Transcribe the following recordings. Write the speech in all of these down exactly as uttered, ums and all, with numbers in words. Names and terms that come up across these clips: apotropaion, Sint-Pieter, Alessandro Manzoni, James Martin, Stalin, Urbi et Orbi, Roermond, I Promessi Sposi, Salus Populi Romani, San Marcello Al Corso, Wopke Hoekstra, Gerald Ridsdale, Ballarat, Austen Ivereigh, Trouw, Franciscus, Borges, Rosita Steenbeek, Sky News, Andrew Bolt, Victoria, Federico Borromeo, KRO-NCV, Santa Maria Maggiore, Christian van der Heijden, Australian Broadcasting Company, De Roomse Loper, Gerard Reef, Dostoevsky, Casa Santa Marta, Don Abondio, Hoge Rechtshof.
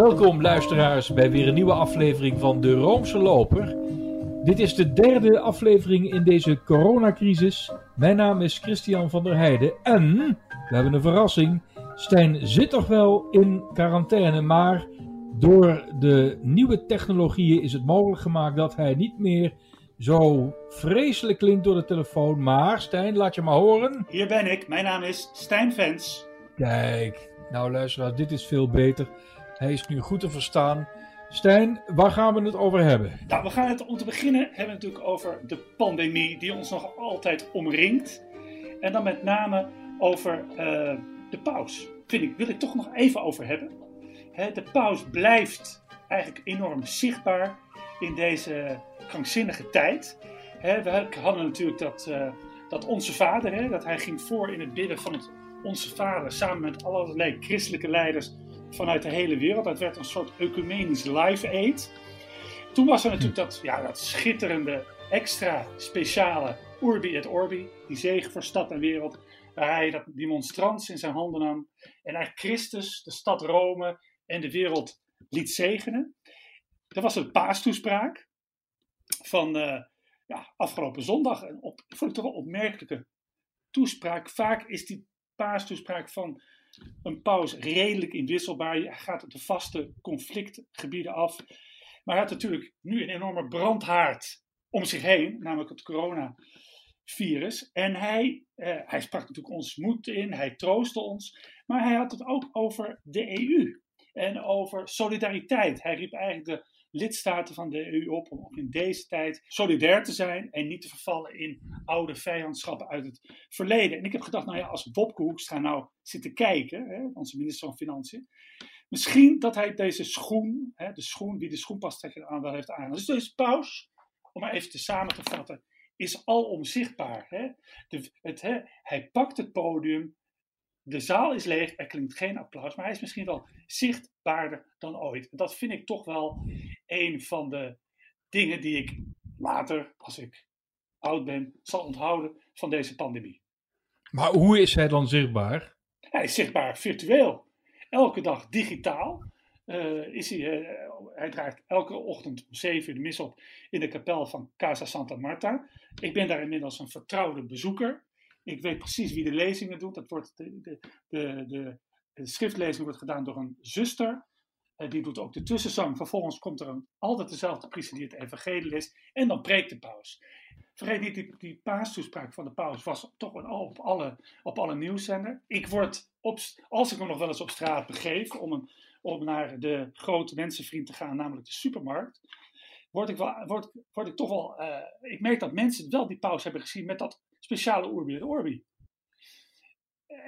Welkom luisteraars bij weer een nieuwe aflevering van De Roomse Loper. Dit is de derde aflevering in deze coronacrisis. Mijn naam is Christian van der Heijden en we hebben een verrassing. Stijn zit toch wel in quarantaine, maar door de nieuwe technologieën is het mogelijk gemaakt dat hij niet meer zo vreselijk klinkt door de telefoon. Maar Stijn, laat je maar horen. Hier ben ik, mijn naam is Stijn Vens. Kijk, nou luisteraars, dit is veel beter. Hij is nu goed te verstaan. Stijn, waar gaan we het over hebben? Nou, we gaan het om te beginnen hebben we natuurlijk over de pandemie die ons nog altijd omringt. En dan met name over uh, de paus. Vind ik, wil ik toch nog even over hebben. Hè, de paus blijft eigenlijk enorm zichtbaar in deze krankzinnige tijd. Hè, we hadden natuurlijk dat, uh, dat Onze Vader, hè, dat hij ging voor in het bidden van het Onze Vader samen met allerlei christelijke leiders vanuit de hele wereld. Dat werd een soort ecumenisch live aid. Toen was er natuurlijk dat, ja, dat schitterende, extra speciale Urbi et Orbi. Die zege voor stad en wereld. Waar hij dat, die monstrans in zijn handen nam. En hij Christus, de stad Rome en de wereld liet zegenen. Dat was een paastoespraak van uh, ja, afgelopen zondag. En op, ik vond het toch wel een opmerkelijke toespraak. Vaak is die paastoespraak van een paus redelijk inwisselbaar. Hij gaat op de vaste conflictgebieden af. Maar hij had natuurlijk nu een enorme brandhaard om zich heen. Namelijk het coronavirus. En hij, eh, hij sprak natuurlijk ons moed in. Hij troostte ons. Maar hij had het ook over de E U. En over solidariteit. Hij riep eigenlijk de lidstaten van de E U op om ook in deze tijd solidair te zijn en niet te vervallen in oude vijandschappen uit het verleden. En ik heb gedacht, nou ja, als Wopke Hoekstra nou zit te kijken, hè, onze minister van Financiën, misschien dat hij deze schoen, hè, de schoen die de schoenpastrekker aan wel heeft aan. Dus deze paus, om maar even te samen te vatten, is alom zichtbaar. Hè? De, het, hè, hij pakt het podium, de zaal is leeg, er klinkt geen applaus, maar hij is misschien wel zichtbaarder dan ooit. En dat vind ik toch wel een van de dingen die ik later, als ik oud ben, zal onthouden van deze pandemie. Maar hoe is hij dan zichtbaar? Hij is zichtbaar virtueel. Elke dag digitaal. Uh, is hij, uh, hij draagt elke ochtend om zeven uur de mis op in de kapel van Casa Santa Marta. Ik ben daar inmiddels een vertrouwde bezoeker. Ik weet precies wie de lezingen doet. Dat wordt de, de, de, de, de schriftlezing wordt gedaan door een zuster. Uh, die doet ook de tussenzang. Vervolgens komt er een, altijd dezelfde priester die het evangelie leest. En dan preekt de paus. Vergeet niet, die, die paastoespraak van de paus was toch een, op, alle, op alle nieuwszender. Ik word, op, als ik me nog wel eens op straat begeef om, een, om naar de grote mensenvriend te gaan, namelijk de supermarkt, word ik, wel, word, word ik toch wel... Uh, ik merk dat mensen wel die paus hebben gezien met dat speciale Urbi et Orbi.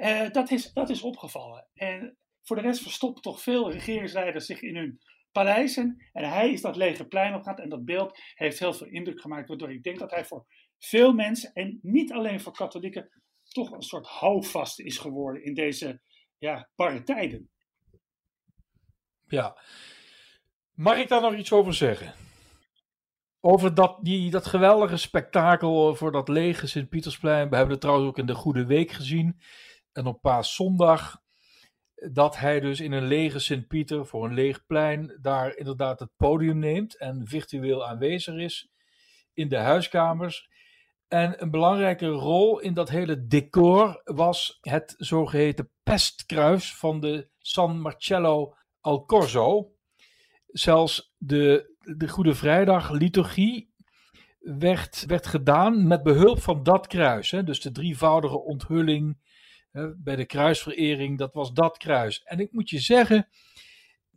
Uh, dat, is, dat is opgevallen. En voor de rest verstoppen toch veel regeringsleiders zich in hun paleizen. En hij is dat lege plein opgegaan. En dat beeld heeft heel veel indruk gemaakt. Waardoor ik denk dat hij voor veel mensen, en niet alleen voor katholieken, toch een soort houvast is geworden in deze, ja, barre tijden. Ja. Mag ik daar nog iets over zeggen? Over dat, die, dat geweldige spektakel voor dat lege Sint-Pietersplein. We hebben het trouwens ook in de Goede Week gezien. En op Paaszondag. Dat hij dus in een lege Sint-Pieter voor een leeg plein daar inderdaad het podium neemt. En virtueel aanwezig is in de huiskamers. En een belangrijke rol in dat hele decor was het zogeheten pestkruis van de San Marcello Al Corso. Zelfs de... De Goede Vrijdag liturgie werd, werd gedaan met behulp van dat kruis. Hè? Dus de drievoudige onthulling hè, bij de kruisverering, dat was dat kruis. En ik moet je zeggen,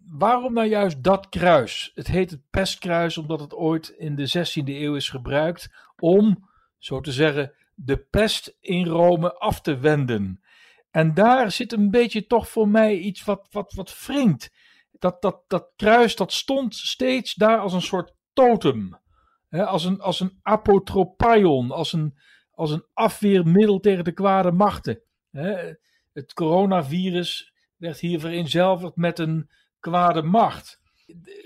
waarom nou juist dat kruis? Het heet het pestkruis omdat het ooit in de zestiende eeuw is gebruikt om, zo te zeggen, de pest in Rome af te wenden. En daar zit een beetje toch voor mij iets wat, wat, wat wringt. Dat, dat, dat kruis dat stond steeds daar als een soort totem. Hè, als een, als een apotropaion. Als een, als een afweermiddel tegen de kwade machten. Hè, het coronavirus werd hier vereenzelvigd met een kwade macht.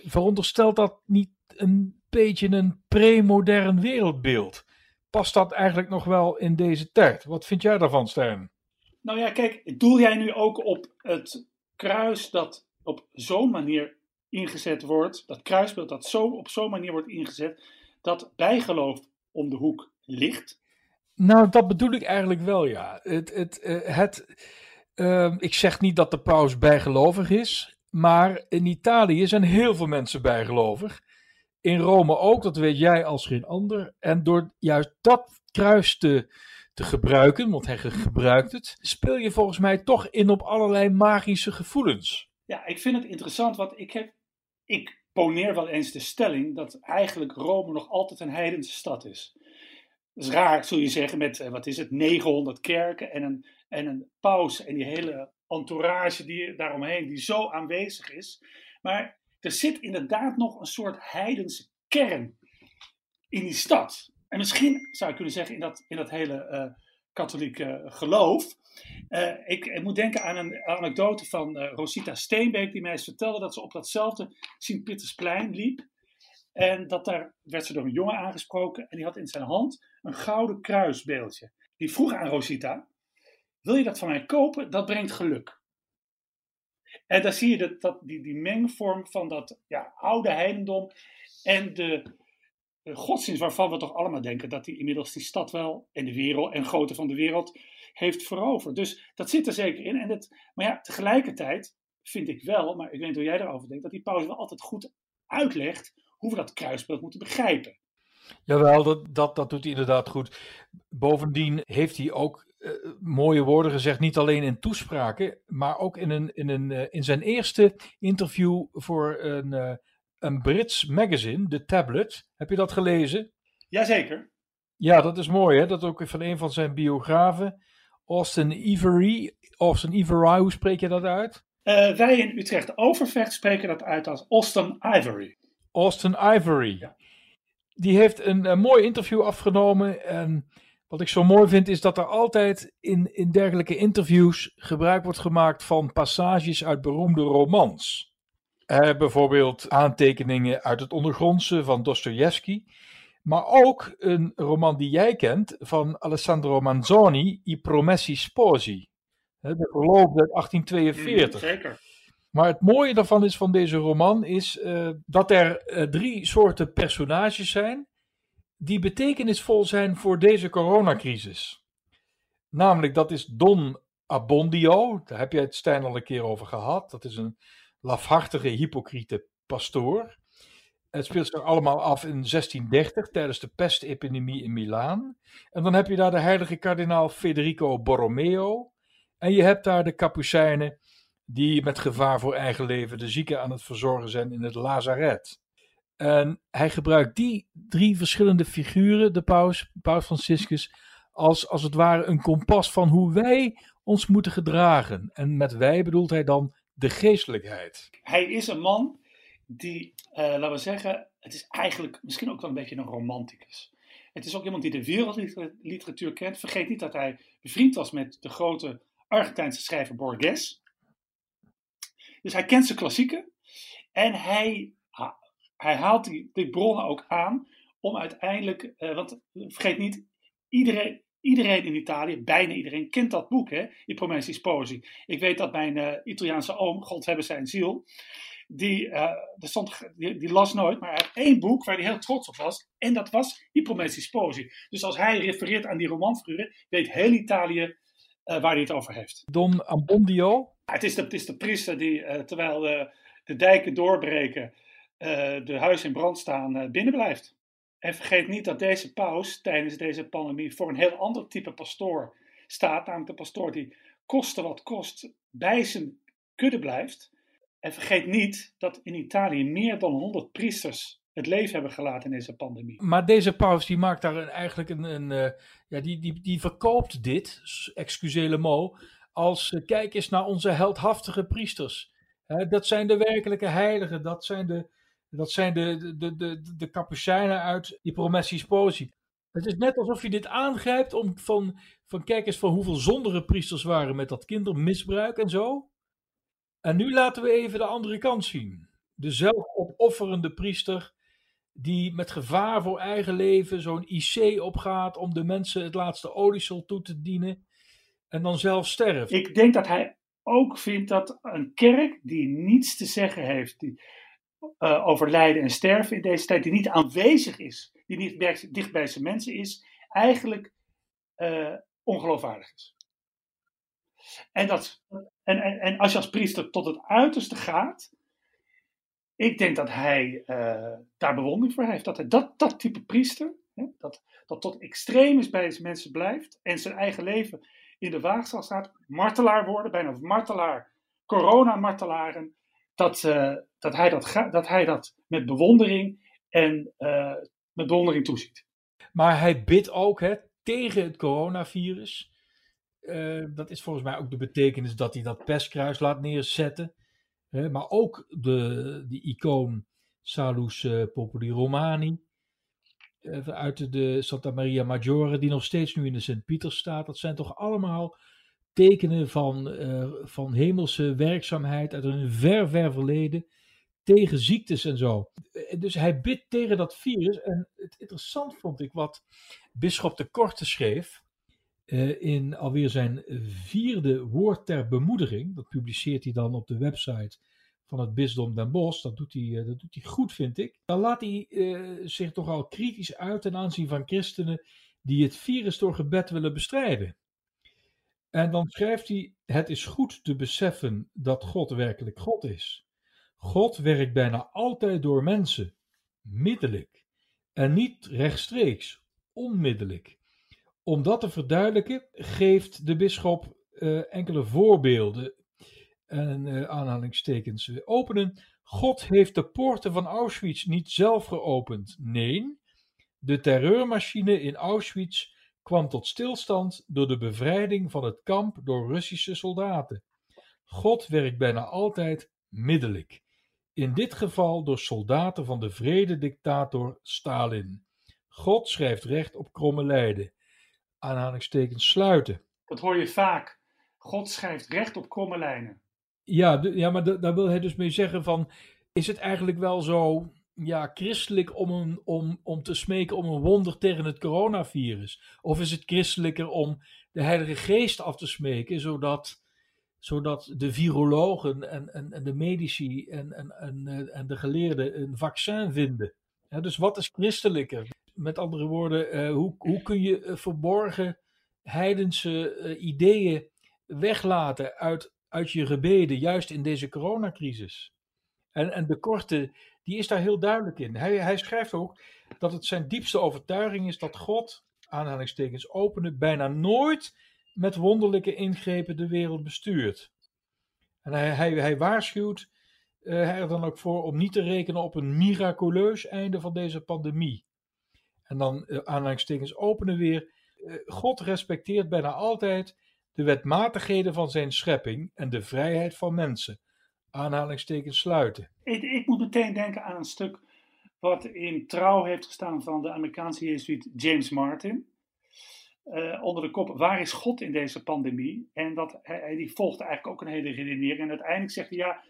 Veronderstelt dat niet een beetje een premodern wereldbeeld? Past dat eigenlijk nog wel in deze tijd? Wat vind jij daarvan, Stijn? Nou ja, kijk, doel jij nu ook op het kruis dat op zo'n manier ingezet wordt, dat kruisbeeld dat zo, op zo'n manier wordt ingezet, dat bijgeloof om de hoek ligt? Nou, dat bedoel ik eigenlijk wel, ja. Het, het, het, uh, ik zeg niet dat de paus bijgelovig is, maar in Italië zijn heel veel mensen bijgelovig. In Rome ook, dat weet jij als geen ander. En door juist dat kruis te, te gebruiken, want hij gebruikt het, speel je volgens mij toch in op allerlei magische gevoelens. Ja, ik vind het interessant, want ik, heb, ik poneer wel eens de stelling dat eigenlijk Rome nog altijd een heidense stad is. Dat is raar, zul je zeggen, met wat is het, negenhonderd kerken en een, en een paus en die hele entourage die daaromheen, die zo aanwezig is. Maar er zit inderdaad nog een soort heidense kern in die stad. En misschien zou ik kunnen zeggen in dat, in dat hele uh, katholieke geloof. Uh, ik, ik moet denken aan een anekdote van uh, Rosita Steenbeek, die mij eens vertelde dat ze op datzelfde Sint-Pietersplein liep. En dat daar werd ze door een jongen aangesproken en die had in zijn hand een gouden kruisbeeldje. Die vroeg aan Rosita, wil je dat van mij kopen? Dat brengt geluk. En daar zie je dat, dat, die, die mengvorm van dat ja, oude heidendom en de, de godsdienst waarvan we toch allemaal denken dat die inmiddels die stad wel en de wereld en grote van de wereld heeft veroverd. Dus dat zit er zeker in. En het, maar ja, tegelijkertijd vind ik wel, maar ik weet niet hoe jij daarover denkt, dat die paus wel altijd goed uitlegt hoe we dat kruisbeeld moeten begrijpen. Jawel, dat, dat, dat doet hij inderdaad goed. Bovendien heeft hij ook uh, mooie woorden gezegd, niet alleen in toespraken, maar ook in, een, in, een, uh, in zijn eerste interview voor een, uh, een Brits magazine, The Tablet. Heb je dat gelezen? Jazeker. Ja, dat is mooi hè, dat ook van een van zijn biografen, Austen Ivereigh. Austen Ivereigh, hoe spreek je dat uit? Uh, wij in Utrecht-Overvecht spreken dat uit als Austen Ivereigh. Austen Ivereigh, ja. Die heeft een, een mooi interview afgenomen. En wat ik zo mooi vind is dat er altijd in, in dergelijke interviews gebruik wordt gemaakt van passages uit beroemde romans. Eh, bijvoorbeeld aantekeningen uit het ondergrondse van Dostoevsky. Maar ook een roman die jij kent van Alessandro Manzoni, I Promessi Sposi. De verloop uit achttien tweeënveertig. Mm, zeker. Maar het mooie daarvan is van deze roman is uh, dat er uh, drie soorten personages zijn die betekenisvol zijn voor deze coronacrisis. Namelijk dat is Don Abondio, daar heb jij het Stijn al een keer over gehad. Dat is een lafhartige, hypocriete pastoor. Het speelt zich allemaal af in zestien dertig tijdens de pestepidemie in Milaan. En dan heb je daar de heilige kardinaal Federico Borromeo en je hebt daar de Kapucijnen die met gevaar voor eigen leven de zieken aan het verzorgen zijn in het lazaret. En hij gebruikt die drie verschillende figuren, de paus, paus Franciscus, als als het ware een kompas van hoe wij ons moeten gedragen. En met wij bedoelt hij dan de geestelijkheid. Hij is een man die, uh, laten we zeggen, het is eigenlijk misschien ook wel een beetje een romanticus. Het is ook iemand die de wereldliteratuur kent. Vergeet niet dat hij bevriend was met de grote Argentijnse schrijver Borges. Dus hij kent zijn klassieken en hij, hij haalt die, die bronnen ook aan om uiteindelijk, uh, want vergeet niet, iedereen, iedereen in Italië, bijna iedereen, kent dat boek, hè, I Promessi Sposi. Ik weet dat mijn uh, Italiaanse oom, God hebben zijn ziel, die, uh, stond, die, die las nooit, maar hij had één boek waar hij heel trots op was en dat was I Promessi Sposi. Dus als hij refereert aan die romanfiguren, weet heel Italië uh, waar hij het over heeft. Don Abondio. Het is, de, het is de priester die, uh, terwijl uh, de dijken doorbreken, uh, de huizen in brand staan, uh, binnen blijft. En vergeet niet dat deze paus tijdens deze pandemie voor een heel ander type pastoor staat. Namelijk de pastoor die koste wat kost bij zijn kudde blijft. En vergeet niet dat in Italië meer dan honderd priesters het leven hebben gelaten in deze pandemie. Maar deze paus die maakt daar een, eigenlijk een... een uh, ja, die, die, die verkoopt dit, excusez le mot, als uh, kijk eens naar onze heldhaftige priesters. He, dat zijn de werkelijke heiligen. Dat zijn de, dat zijn de, de, de, de Kapucijnen uit die Promessi Sposi. Het is net alsof je dit aangrijpt om van, van kijk eens van hoeveel zondere priesters waren met dat kindermisbruik en zo. En nu laten we even de andere kant zien. De zelfopofferende priester die met gevaar voor eigen leven zo'n I C opgaat om de mensen het laatste oliesel toe te dienen. En dan zelf sterft. Ik denk dat hij ook vindt dat een kerk die niets te zeggen heeft, die uh, over lijden en sterven in deze tijd, die niet aanwezig is, die niet dicht bij zijn mensen is, eigenlijk uh, ongeloofwaardig is. En, dat, en, en, en als je als priester tot het uiterste gaat, ik denk dat hij uh, daar bewondering voor heeft. Dat hij dat, dat type priester, hè, dat, dat tot extremis bij zijn mensen blijft en zijn eigen leven in de waagschaal staat, martelaar worden, bijna martelaar, corona-martelaren, dat, uh, dat, hij dat, ga, dat hij dat met bewondering en uh, met bewondering toeziet. Maar hij bidt ook, hè, tegen het coronavirus. Uh, dat is volgens mij ook de betekenis dat hij dat pestkruis laat neerzetten. Hè, maar ook de, die icoon Salus uh, Populi Romani. Uh, uit de, de Santa Maria Maggiore, die nog steeds nu in de Sint-Pieter staat. Dat zijn toch allemaal tekenen van, uh, van hemelse werkzaamheid uit een ver, ver verleden. Tegen ziektes en zo. Dus hij bidt tegen dat virus. En het interessant vond ik wat bisschop de Korte schreef. Uh, in alweer zijn vierde woord ter bemoediging. Dat publiceert hij dan op de website van het bisdom Den Bosch. Dat doet hij, uh, dat doet hij goed, vind ik. Dan laat hij uh, zich toch al kritisch uit ten aanzien van christenen die het virus door gebed willen bestrijden. En dan schrijft hij: het is goed te beseffen dat God werkelijk God is. God werkt bijna altijd door mensen, middelijk, en niet rechtstreeks, onmiddellijk. Om dat te verduidelijken geeft de bisschop uh, enkele voorbeelden en uh, aanhalingstekens openen. God heeft de poorten van Auschwitz niet zelf geopend. Nee, de terreurmachine in Auschwitz kwam tot stilstand door de bevrijding van het kamp door Russische soldaten. God werkt bijna altijd middelijk. In dit geval door soldaten van de vrededictator Stalin. God schrijft recht op kromme lijden. Aanhalingstekens sluiten. Dat hoor je vaak. God schrijft recht op kromme lijnen. Ja, d- ja maar d- daar wil hij dus mee zeggen van, is het eigenlijk wel zo, ja, christelijk om, een, om, om te smeken om een wonder tegen het coronavirus? Of is het christelijker om de Heilige Geest af te smeken, zodat, zodat de virologen en, en, en de medici en, en, en, en de geleerden een vaccin vinden? Ja, dus wat is christelijker? Met andere woorden, uh, hoe, hoe kun je uh, verborgen heidense uh, ideeën weglaten uit, uit je gebeden, juist in deze coronacrisis? En, en de Korte, die is daar heel duidelijk in. Hij, hij schrijft ook dat het zijn diepste overtuiging is dat God, aanhalingstekens openen, bijna nooit met wonderlijke ingrepen de wereld bestuurt. En hij, hij, hij waarschuwt uh, hij er dan ook voor om niet te rekenen op een miraculeus einde van deze pandemie. En dan uh, aanhalingstekens openen weer. Uh, God respecteert bijna altijd de wetmatigheden van zijn schepping en de vrijheid van mensen. Aanhalingstekens sluiten. Ik, ik moet meteen denken aan een stuk wat in Trouw heeft gestaan van de Amerikaanse jezuïet James Martin. Uh, onder de kop, waar is God in deze pandemie? En dat, hij, die volgt eigenlijk ook een hele redenering. En uiteindelijk zegt hij, ja,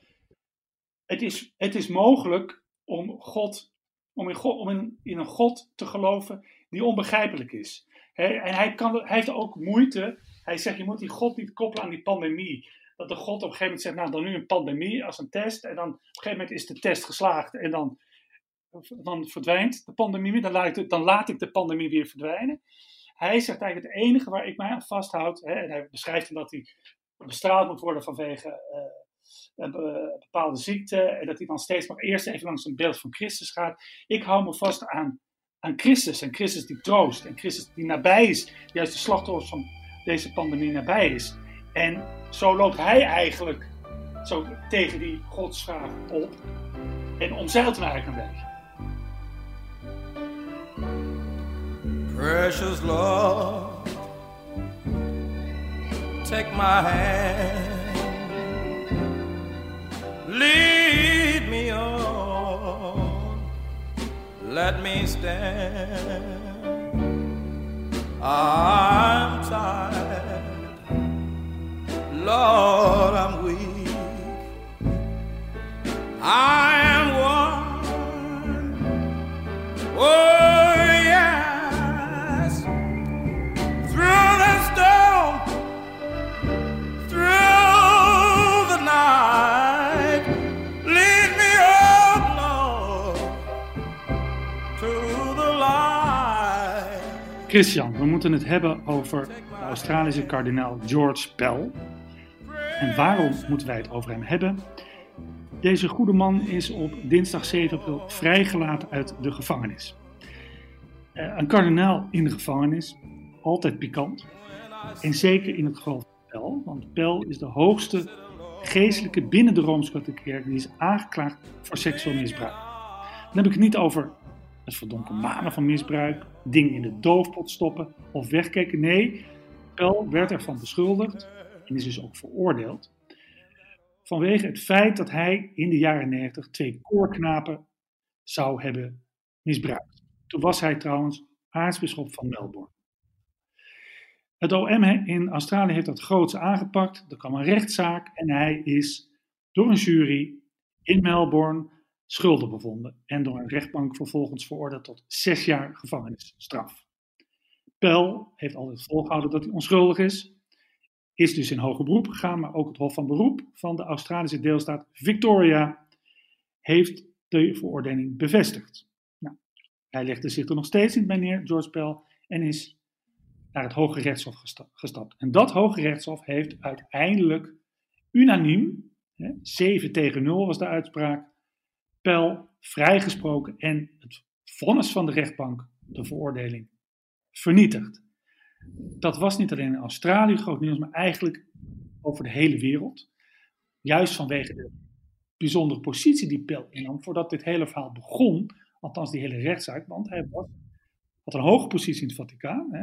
het is, het is mogelijk om God... Om, in, God, om in, in een God te geloven die onbegrijpelijk is. He, en hij, kan, hij heeft ook moeite. Hij zegt, je moet die God niet koppelen aan die pandemie. Dat de God op een gegeven moment zegt, nou dan nu een pandemie als een test. En dan op een gegeven moment is de test geslaagd. En dan, dan verdwijnt de pandemie. Dan laat, ik, dan laat ik de pandemie weer verdwijnen. Hij zegt eigenlijk, het enige waar ik mij aan vasthoud. He, en hij beschrijft dat hij bestraald moet worden vanwege... Uh, een bepaalde ziekte en dat hij dan steeds maar eerst even langs een beeld van Christus gaat. Ik hou me vast aan, aan Christus en Christus die troost en Christus die nabij is, juist de slachtoffers van deze pandemie nabij is. En zo loopt hij eigenlijk zo tegen die godsvraag op en omzeilt hem eigenlijk een beetje. Precious love, take my hand. Lead me on, let me stand. I'm tired, Lord, I'm weak. I am worn, oh yes, through the storm, through the night. Lead me, oh Christian, we moeten het hebben over de Australische kardinaal George Pell. En waarom moeten wij het over hem hebben? Deze goede man is op dinsdag zeven april vrijgelaten uit de gevangenis. Uh, een kardinaal in de gevangenis, altijd pikant. En zeker in het geval van Pell, want Pell is de hoogste geestelijke binnen de Rooms-Katholieke Kerk die is aangeklaagd voor seksueel misbruik. Dan heb ik het niet over het verdonken manen van misbruik, dingen in de doofpot stoppen of wegkijken. Nee, Pell werd ervan beschuldigd en is dus ook veroordeeld vanwege het feit dat hij in de jaren negentig twee koorknapen zou hebben misbruikt. Toen was hij trouwens aartsbisschop van Melbourne. Het O M in Australië heeft dat groots aangepakt. Er kwam een rechtszaak en hij is door een jury in Melbourne schuldig bevonden. En door een rechtbank vervolgens veroordeeld tot zes jaar gevangenisstraf. Pell heeft altijd volgehouden dat hij onschuldig is. Is dus in hoger beroep gegaan, maar ook het Hof van Beroep van de Australische deelstaat Victoria heeft de veroordeling bevestigd. Nou, hij legde zich er nog steeds niet bij neer, George Pell, en is naar het Hoge Rechtshof gestapt. En dat Hoge Rechtshof heeft uiteindelijk unaniem, hè, zeven tegen nul was de uitspraak, Pell vrijgesproken en het vonnis van de rechtbank, de veroordeling, vernietigd. Dat was niet alleen in Australië groot nieuws, maar eigenlijk over de hele wereld. Juist vanwege de bijzondere positie die Pell innam, voordat dit hele verhaal begon, althans die hele rechtszaak, want hij was... had een hoge positie in het Vaticaan. Hè.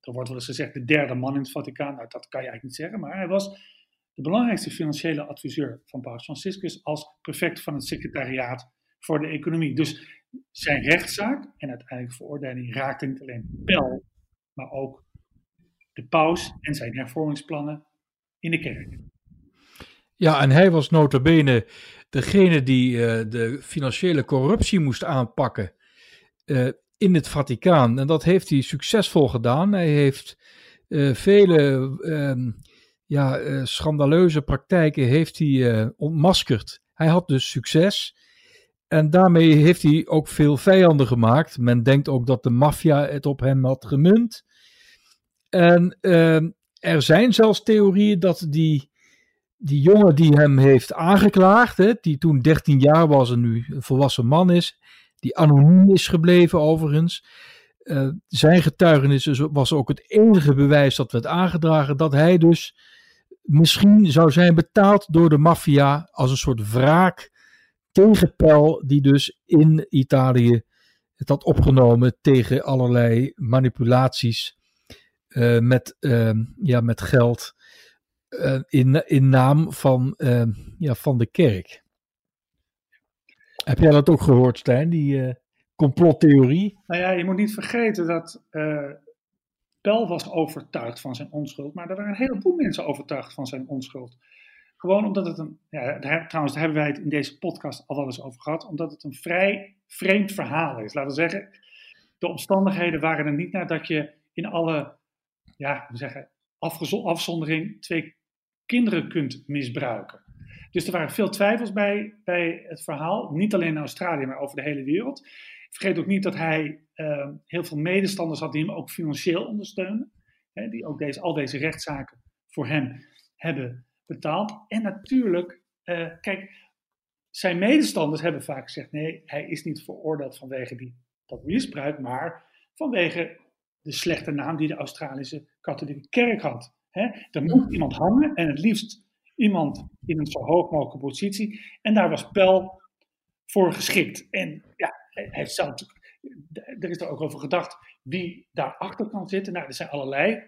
Er wordt wel eens gezegd de derde man in het Vaticaan. Nou, dat kan je eigenlijk niet zeggen. Maar hij was de belangrijkste financiële adviseur van Paus Franciscus als prefect van het secretariaat voor de economie. Dus zijn rechtszaak en uiteindelijk veroordeling raakte niet alleen Pell, maar ook de paus en zijn hervormingsplannen in de kerk. Ja, en hij was nota bene degene die uh, de financiële corruptie moest aanpakken. Uh, in het Vaticaan. En dat heeft hij succesvol gedaan. Hij heeft uh, vele uh, ja, uh, schandaleuze praktijken heeft hij, uh, ontmaskerd. Hij had dus succes. En daarmee heeft hij ook veel vijanden gemaakt. Men denkt ook dat de maffia het op hem had gemunt. En uh, er zijn zelfs theorieën dat die, die jongen die hem heeft aangeklaagd, hè, die toen dertien jaar was en nu een volwassen man is, die anoniem is gebleven overigens. Uh, zijn getuigenis was ook het enige bewijs dat werd aangedragen. Dat hij dus misschien zou zijn betaald door de maffia als een soort wraak tegen Pell. Die dus in Italië het had opgenomen tegen allerlei manipulaties uh, met, uh, ja, met geld. Uh, in, in naam van, uh, ja, van de kerk. Heb jij dat ook gehoord, Stijn, die uh, complottheorie? Nou ja, je moet niet vergeten dat uh, Pell was overtuigd van zijn onschuld, maar er waren een heleboel mensen overtuigd van zijn onschuld. Gewoon omdat het een, ja, daar, trouwens daar hebben wij het in deze podcast al wel eens over gehad, omdat het een vrij vreemd verhaal is. Laten we zeggen, de omstandigheden waren er niet naar dat je in alle, ja, we zeggen, afgezond, afzondering twee kinderen kunt misbruiken. Dus er waren veel twijfels bij, bij het verhaal. Niet alleen in Australië, maar over de hele wereld. Vergeet ook niet dat hij uh, heel veel medestanders had die hem ook financieel ondersteunen. Hè, die ook deze, al deze rechtszaken voor hem hebben betaald. En natuurlijk, uh, kijk, zijn medestanders hebben vaak gezegd, nee, hij is niet veroordeeld vanwege die, dat misbruik, maar vanwege de slechte naam die de Australische Katholieke Kerk had. Hè, er moet iemand hangen en het liefst iemand in een zo hoog mogelijke positie. En daar was Pell voor geschikt. En ja, hij heeft zelf, er is er ook over gedacht wie daarachter kan zitten. Nou, er zijn allerlei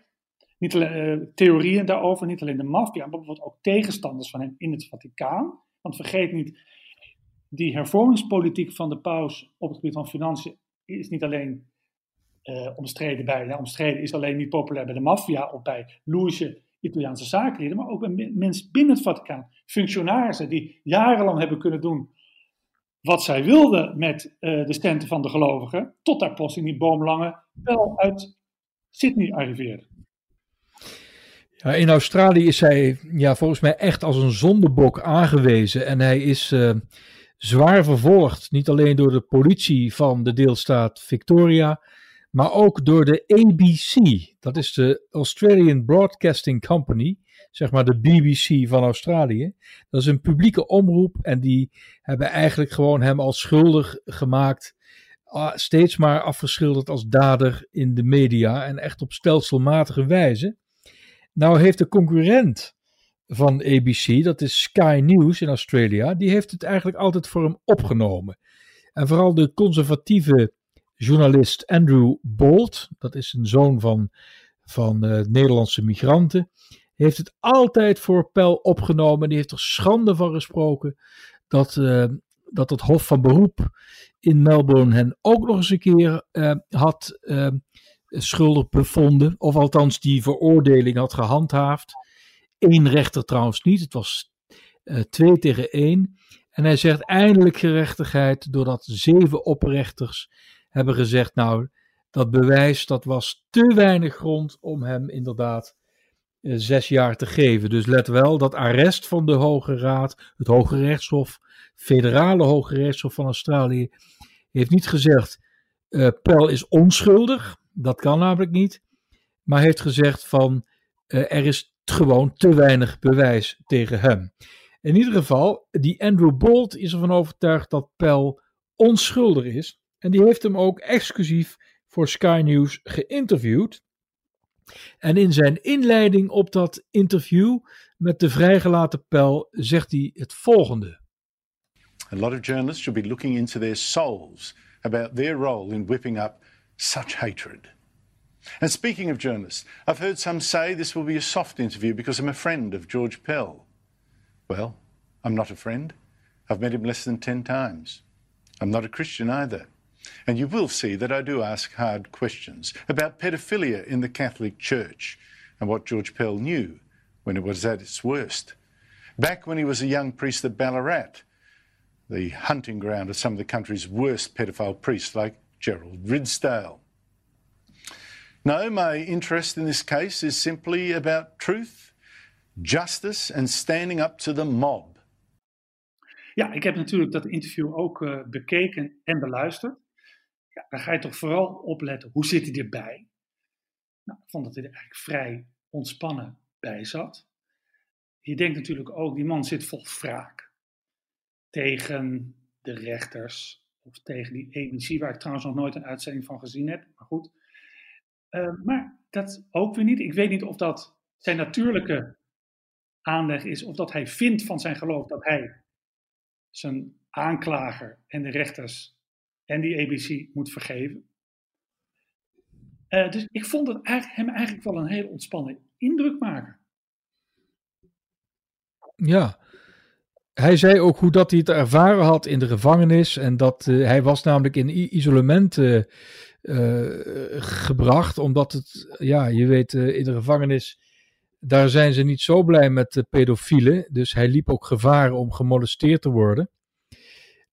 niet alleen, uh, theorieën daarover. Niet alleen de maffia, maar bijvoorbeeld ook tegenstanders van hem in het Vaticaan. Want vergeet niet, die hervormingspolitiek van de paus op het gebied van financiën is niet alleen uh, omstreden bij. Nou, omstreden is alleen niet populair bij de maffia of bij loesje Italiaanse zakenlieden, maar ook mensen binnen het Vaticaan. Functionarissen die jarenlang hebben kunnen doen wat zij wilden met uh, de stenten van de gelovigen, tot daar plots in die boomlange Pell uit Sydney arriveerde. Ja, in Australië is hij ja, volgens mij echt als een zondebok aangewezen en hij is uh, zwaar vervolgd, niet alleen door de politie van de deelstaat Victoria, maar ook door de A B C. Dat is de Australian Broadcasting Company, zeg maar de B B C van Australië. Dat is een publieke omroep en die hebben eigenlijk gewoon hem als schuldig gemaakt. Steeds maar afgeschilderd als dader in de media en echt op stelselmatige wijze. Nou heeft de concurrent van A B C, dat is Sky News in Australië, die heeft het eigenlijk altijd voor hem opgenomen. En vooral de conservatieve journalist Andrew Bolt, dat is een zoon van, van uh, Nederlandse migranten, heeft het altijd voor Pell opgenomen. En die heeft er schande van gesproken dat, uh, dat het Hof van Beroep in Melbourne hen ook nog eens een keer uh, had uh, schuldig bevonden. Of althans die veroordeling had gehandhaafd. Eén rechter trouwens niet, het was uh, twee tegen één. En hij zegt eindelijk gerechtigheid doordat zeven opperrechters hebben gezegd, nou dat bewijs dat was te weinig grond om hem inderdaad uh, zes jaar te geven. Dus let wel, dat arrest van de Hoge Raad, het Hoge Rechtshof, federale Hoge Rechtshof van Australië, heeft niet gezegd uh, Pell is onschuldig, dat kan namelijk niet, maar heeft gezegd van uh, er is gewoon te weinig bewijs tegen hem. In ieder geval, die Andrew Bolt is ervan overtuigd dat Pell onschuldig is. En die heeft hem ook exclusief voor Sky News geïnterviewd. En in zijn inleiding op dat interview met de vrijgelaten Pell zegt hij het volgende. A lot of journalists should be looking into their souls about their role in whipping up such hatred. And speaking of journalists, I've heard some say this will be a soft interview because I'm a friend of George Pell. Well, I'm not a friend. I've met him less than ten times. I'm not a Christian either. And you will see that I do ask hard questions about pedophilia in the Catholic Church and what George Pell knew when it was at its worst. Back when he was a young priest at Ballarat, the hunting ground of some of the country's worst pedophile priests like Gerald Ridsdale. No, my interest in this case is simply about truth, justice and standing up to the mob. Ja, ik heb natuurlijk dat interview ook uh, bekeken en beluisterd. Ja, dan ga je toch vooral opletten, hoe zit hij erbij? Nou, ik vond dat hij er eigenlijk vrij ontspannen bij zat. Je denkt natuurlijk ook, die man zit vol wraak. Tegen de rechters of tegen die A B C, waar ik trouwens nog nooit een uitzending van gezien heb. Maar goed. Uh, maar dat ook weer niet. Ik weet niet of dat zijn natuurlijke aanleg is, of dat hij vindt van zijn geloof dat hij zijn aanklager en de rechters en die A B C moet vergeven. Uh, dus ik vond het eigenlijk, hem eigenlijk wel een hele ontspannen indruk maken. Ja, hij zei ook hoe dat hij het ervaren had in de gevangenis en dat uh, hij was namelijk in i- isolement uh, uh, gebracht, omdat het, ja, je weet, uh, in de gevangenis daar zijn ze niet zo blij met de pedofielen. Dus hij liep ook gevaren om gemolesteerd te worden.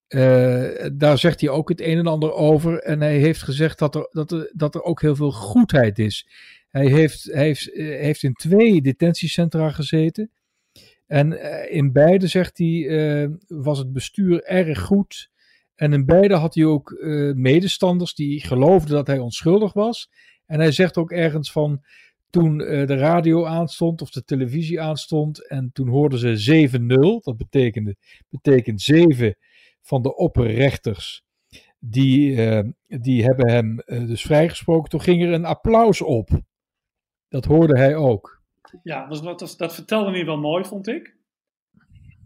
Uh, daar zegt hij ook het een en ander over. En hij heeft gezegd dat er, dat er, dat er ook heel veel goedheid is. Hij heeft, hij heeft, heeft in twee detentiecentra gezeten. En in beide, zegt hij, uh, was het bestuur erg goed. En in beide had hij ook uh, medestanders die geloofden dat hij onschuldig was. En hij zegt ook ergens van, toen uh, de radio aanstond of de televisie aanstond en toen hoorden ze zeven nul. Dat betekende, betekent zeven van de opperrechters. Die, uh, die hebben hem uh, dus vrijgesproken. Toen ging er een applaus op. Dat hoorde hij ook. Ja, dat, was, dat, dat vertelde hij wel mooi, vond ik.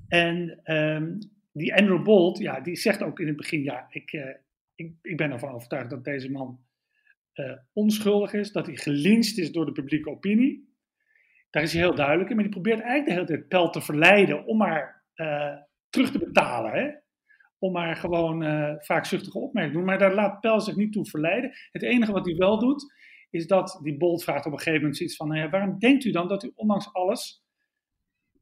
En um, die Andrew Bolt, ja, die zegt ook in het begin, ja, ik, uh, ik, ik ben ervan overtuigd dat deze man Uh, onschuldig is, dat hij gelinched is door de publieke opinie. Daar is hij heel duidelijk in, maar die probeert eigenlijk de hele tijd Pell te verleiden om maar uh, terug te betalen. Hè? Om maar gewoon uh, wraakzuchtige opmerkingen te doen. Maar daar laat Pell zich niet toe verleiden. Het enige wat hij wel doet, is dat die Bolt vraagt op een gegeven moment zoiets van, nou ja, waarom denkt u dan dat u ondanks alles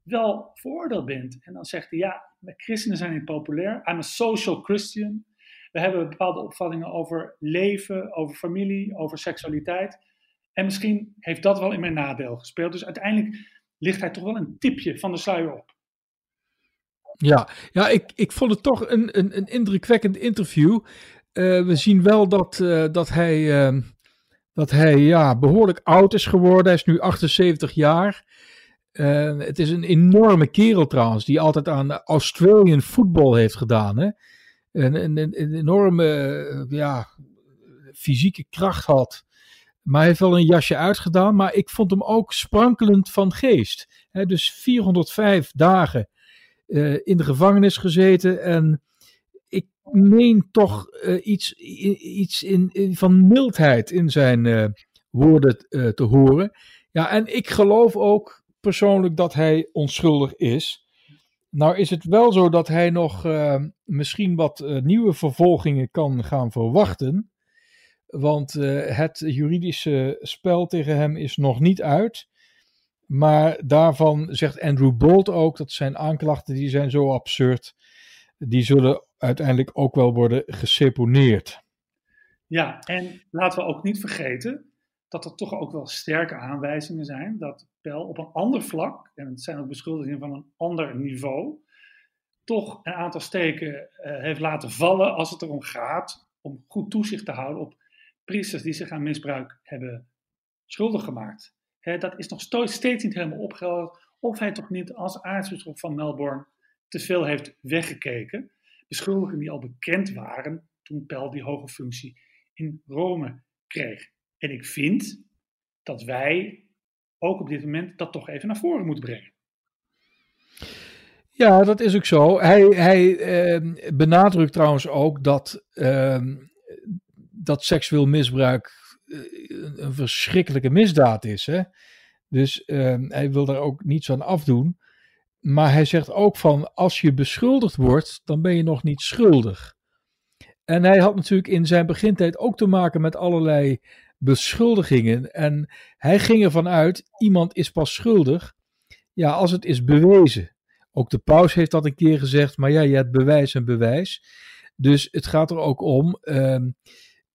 wel veroordeeld bent? En dan zegt hij, ja, christenen zijn niet populair. I'm a social Christian. We hebben bepaalde opvattingen over leven, over familie, over seksualiteit. En misschien heeft dat wel in mijn nadeel gespeeld. Dus uiteindelijk ligt hij toch wel een tipje van de sluier op. Ja, ja ik, ik vond het toch een, een, een indrukwekkend interview. Uh, we zien wel dat, uh, dat hij uh, dat hij ja, behoorlijk oud is geworden. Hij is nu achtenzeventig jaar. Uh, het is een enorme kerel trouwens, die altijd aan Australian football heeft gedaan. Hè? Een, een, een enorme ja, fysieke kracht had. Maar hij heeft wel een jasje uitgedaan. Maar ik vond hem ook sprankelend van geest. Hè? Dus vierhonderdvijf dagen uh, in de gevangenis gezeten. En ik meen toch uh, iets, iets in, in, van mildheid in zijn uh, woorden uh, te horen. Ja, en ik geloof ook persoonlijk dat hij onschuldig is. Nou is het wel zo dat hij nog uh, misschien wat uh, nieuwe vervolgingen kan gaan verwachten. Want uh, het juridische spel tegen hem is nog niet uit. Maar daarvan zegt Andrew Bolt ook dat zijn aanklachten die zijn zo absurd. Die zullen uiteindelijk ook wel worden geseponeerd. Ja, en laten we ook niet vergeten dat er toch ook wel sterke aanwijzingen zijn dat Pell op een ander vlak, en het zijn ook beschuldigingen van een ander niveau, toch een aantal steken uh, heeft laten vallen als het erom gaat om goed toezicht te houden op priesters die zich aan misbruik hebben schuldig gemaakt. Hè, dat is nog sto- steeds niet helemaal opgehelderd of hij toch niet als aartsbisschop van Melbourne te veel heeft weggekeken. Beschuldigingen die al bekend waren toen Pell die hoge functie in Rome kreeg. En ik vind dat wij ook op dit moment dat toch even naar voren moeten brengen. Ja, dat is ook zo. Hij, hij eh, benadrukt trouwens ook dat, eh, dat seksueel misbruik eh, een verschrikkelijke misdaad is. Hè? Dus eh, hij wil daar ook niets aan afdoen. Maar hij zegt ook van, als je beschuldigd wordt, dan ben je nog niet schuldig. En hij had natuurlijk in zijn begintijd ook te maken met allerlei beschuldigingen. En hij ging ervan uit, iemand is pas schuldig, ja, als het is bewezen. Ook de paus heeft dat een keer gezegd, maar ja, je hebt bewijs en bewijs. Dus het gaat er ook om, uh,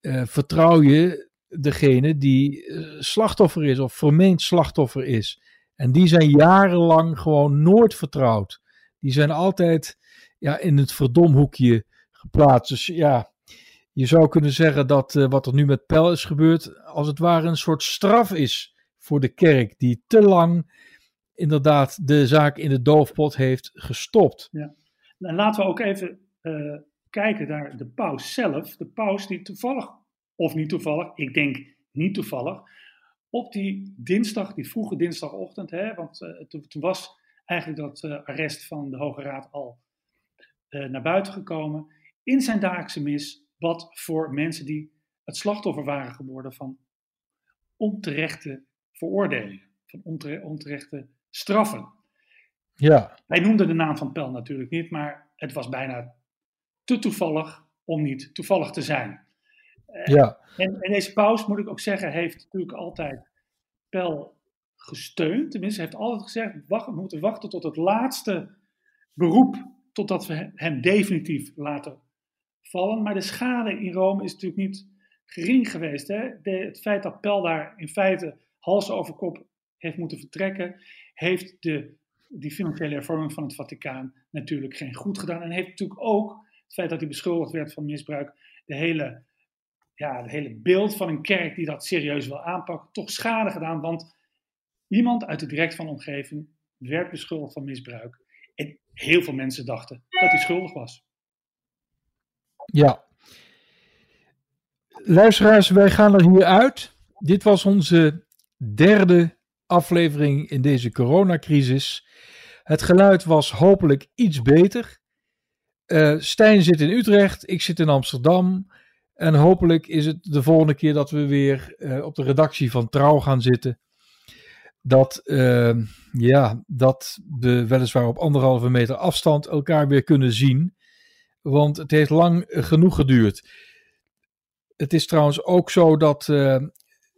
uh, vertrouw je degene die slachtoffer is of vermeend slachtoffer is. En die zijn jarenlang gewoon nooit vertrouwd. Die zijn altijd ja, in het verdomhoekje geplaatst. Dus ja, je zou kunnen zeggen dat uh, wat er nu met Pell is gebeurd, als het ware een soort straf is voor de kerk, die te lang inderdaad de zaak in de doofpot heeft gestopt. Ja. En laten we ook even uh, kijken naar de paus zelf. De paus die toevallig, of niet toevallig, ik denk niet toevallig, op die dinsdag, die vroege dinsdagochtend, hè, want uh, toen, toen was eigenlijk dat uh, arrest van de Hoge Raad al uh, naar buiten gekomen, in zijn dagelijkse mis bad voor mensen die het slachtoffer waren geworden van onterechte veroordelingen, van ontere, onterechte straffen. Ja. Hij noemde de naam van Pell natuurlijk niet, maar het was bijna te toevallig om niet toevallig te zijn. Ja. En, en deze paus, moet ik ook zeggen, heeft natuurlijk altijd Pell gesteund. Tenminste, hij heeft altijd gezegd, wacht, we moeten wachten tot het laatste beroep, totdat we hem definitief laten vallen. Maar de schade in Rome is natuurlijk niet gering geweest. Hè? De, het feit dat Pell daar in feite hals over kop heeft moeten vertrekken, heeft de, die financiële hervorming van het Vaticaan natuurlijk geen goed gedaan. En heeft natuurlijk ook het feit dat hij beschuldigd werd van misbruik, de hele, ja, de hele beeld van een kerk die dat serieus wil aanpakken, toch schade gedaan. Want iemand uit de direct van de omgeving werd beschuldigd van misbruik. En heel veel mensen dachten dat hij schuldig was. Ja. Luisteraars, wij gaan er hier uit. Dit was onze derde aflevering in deze coronacrisis. Het geluid was hopelijk iets beter. Uh, Stijn zit in Utrecht, ik zit in Amsterdam. En hopelijk is het de volgende keer dat we weer uh, op de redactie van Trouw gaan zitten. Dat, uh, ja, dat we weliswaar op anderhalve meter afstand elkaar weer kunnen zien. Want het heeft lang genoeg geduurd. Het is trouwens ook zo dat uh,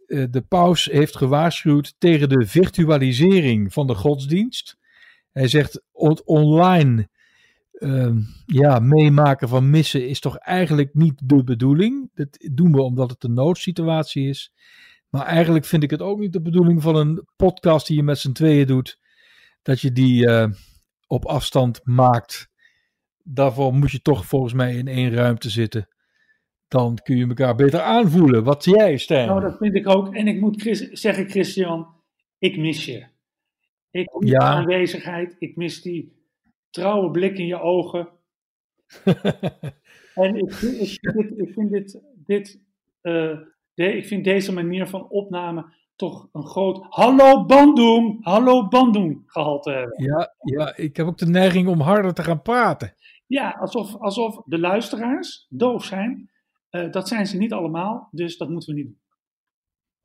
de paus heeft gewaarschuwd tegen de virtualisering van de godsdienst. Hij zegt het online uh, ja, meemaken van missen is toch eigenlijk niet de bedoeling. Dat doen we omdat het een noodsituatie is. Maar eigenlijk vind ik het ook niet de bedoeling van een podcast die je met z'n tweeën doet, dat je die uh, op afstand maakt. Daarvoor moet je toch volgens mij in één ruimte zitten. dan kun je elkaar beter aanvoelen. Wat zie jij, Stijn? Nou, dat vind ik ook. En ik moet Chris, zeggen, Christian, ik mis je. Ik mis ja. je aanwezigheid. Ik mis die trouwe blik in je ogen. En ik, ik, ik, ik vind dit, dit uh, de, ik vind deze manier van opname toch een groot hallo Bandung, hallo Bandung gehalte hebben. Ja, ja, ik heb ook de neiging om harder te gaan praten. Ja, alsof, alsof de luisteraars doof zijn. Uh, dat zijn ze niet allemaal, dus dat moeten we niet doen.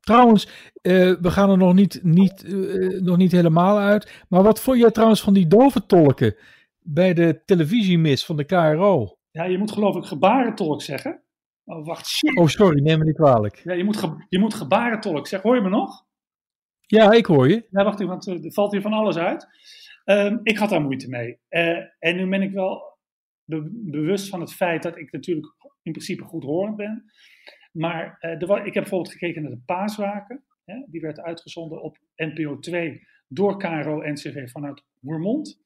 Trouwens, uh, we gaan er nog niet, niet, uh, nog niet helemaal uit. Maar wat vond jij trouwens van die dove tolken bij de televisiemis van de K R O? Ja, je moet geloof ik gebarentolk zeggen. Oh, wacht, shit. Oh, sorry, neem me niet kwalijk. Ja, je moet, ge- je moet gebarentolk zeggen. Hoor je me nog? Ja, ik hoor je. Ja, wacht even, want er valt hier van alles uit. Um, ik had daar moeite mee. Uh, en nu ben ik wel be- bewust van het feit dat ik natuurlijk in principe goedhorend ben. Maar uh, er was, ik heb bijvoorbeeld gekeken naar de Paaswaken. Hè? Die werd uitgezonden op N P O twee door K R O N C V vanuit Roermond.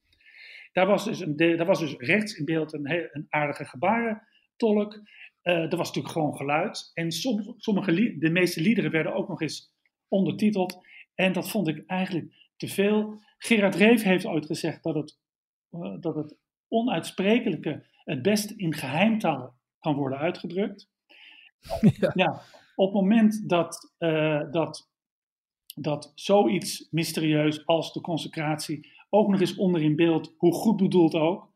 Daar was dus, een de- daar was dus rechts in beeld een, he- een aardige gebarentolk. Uh, er was natuurlijk gewoon geluid. En som, sommige lied, de meeste liederen werden ook nog eens ondertiteld. En dat vond ik eigenlijk te veel. Gerard Reef heeft ooit gezegd dat het, uh, dat het onuitsprekelijke het best in geheimtaal kan worden uitgedrukt. Ja. Ja, op het moment dat, uh, dat, dat zoiets mysterieus als de consecratie ook nog eens onder in beeld, hoe goed bedoeld ook,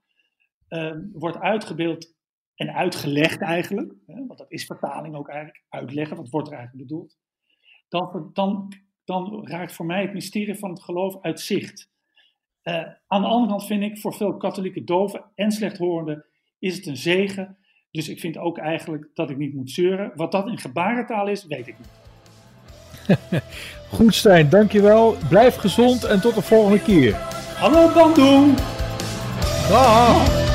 uh, wordt uitgebeeld. En uitgelegd eigenlijk, hè, want dat is vertaling ook eigenlijk, uitleggen, wat wordt er eigenlijk bedoeld. Dan, dan, dan raakt voor mij het mysterie van het geloof uit zicht. Uh, aan de andere kant vind ik, voor veel katholieke doven en slechthorenden is het een zegen. Dus ik vind ook eigenlijk dat ik niet moet zeuren. Wat dat in gebarentaal is, weet ik niet. Goed Stijn, dankjewel. Blijf gezond en tot de volgende keer. Hallo Bandung! Dag!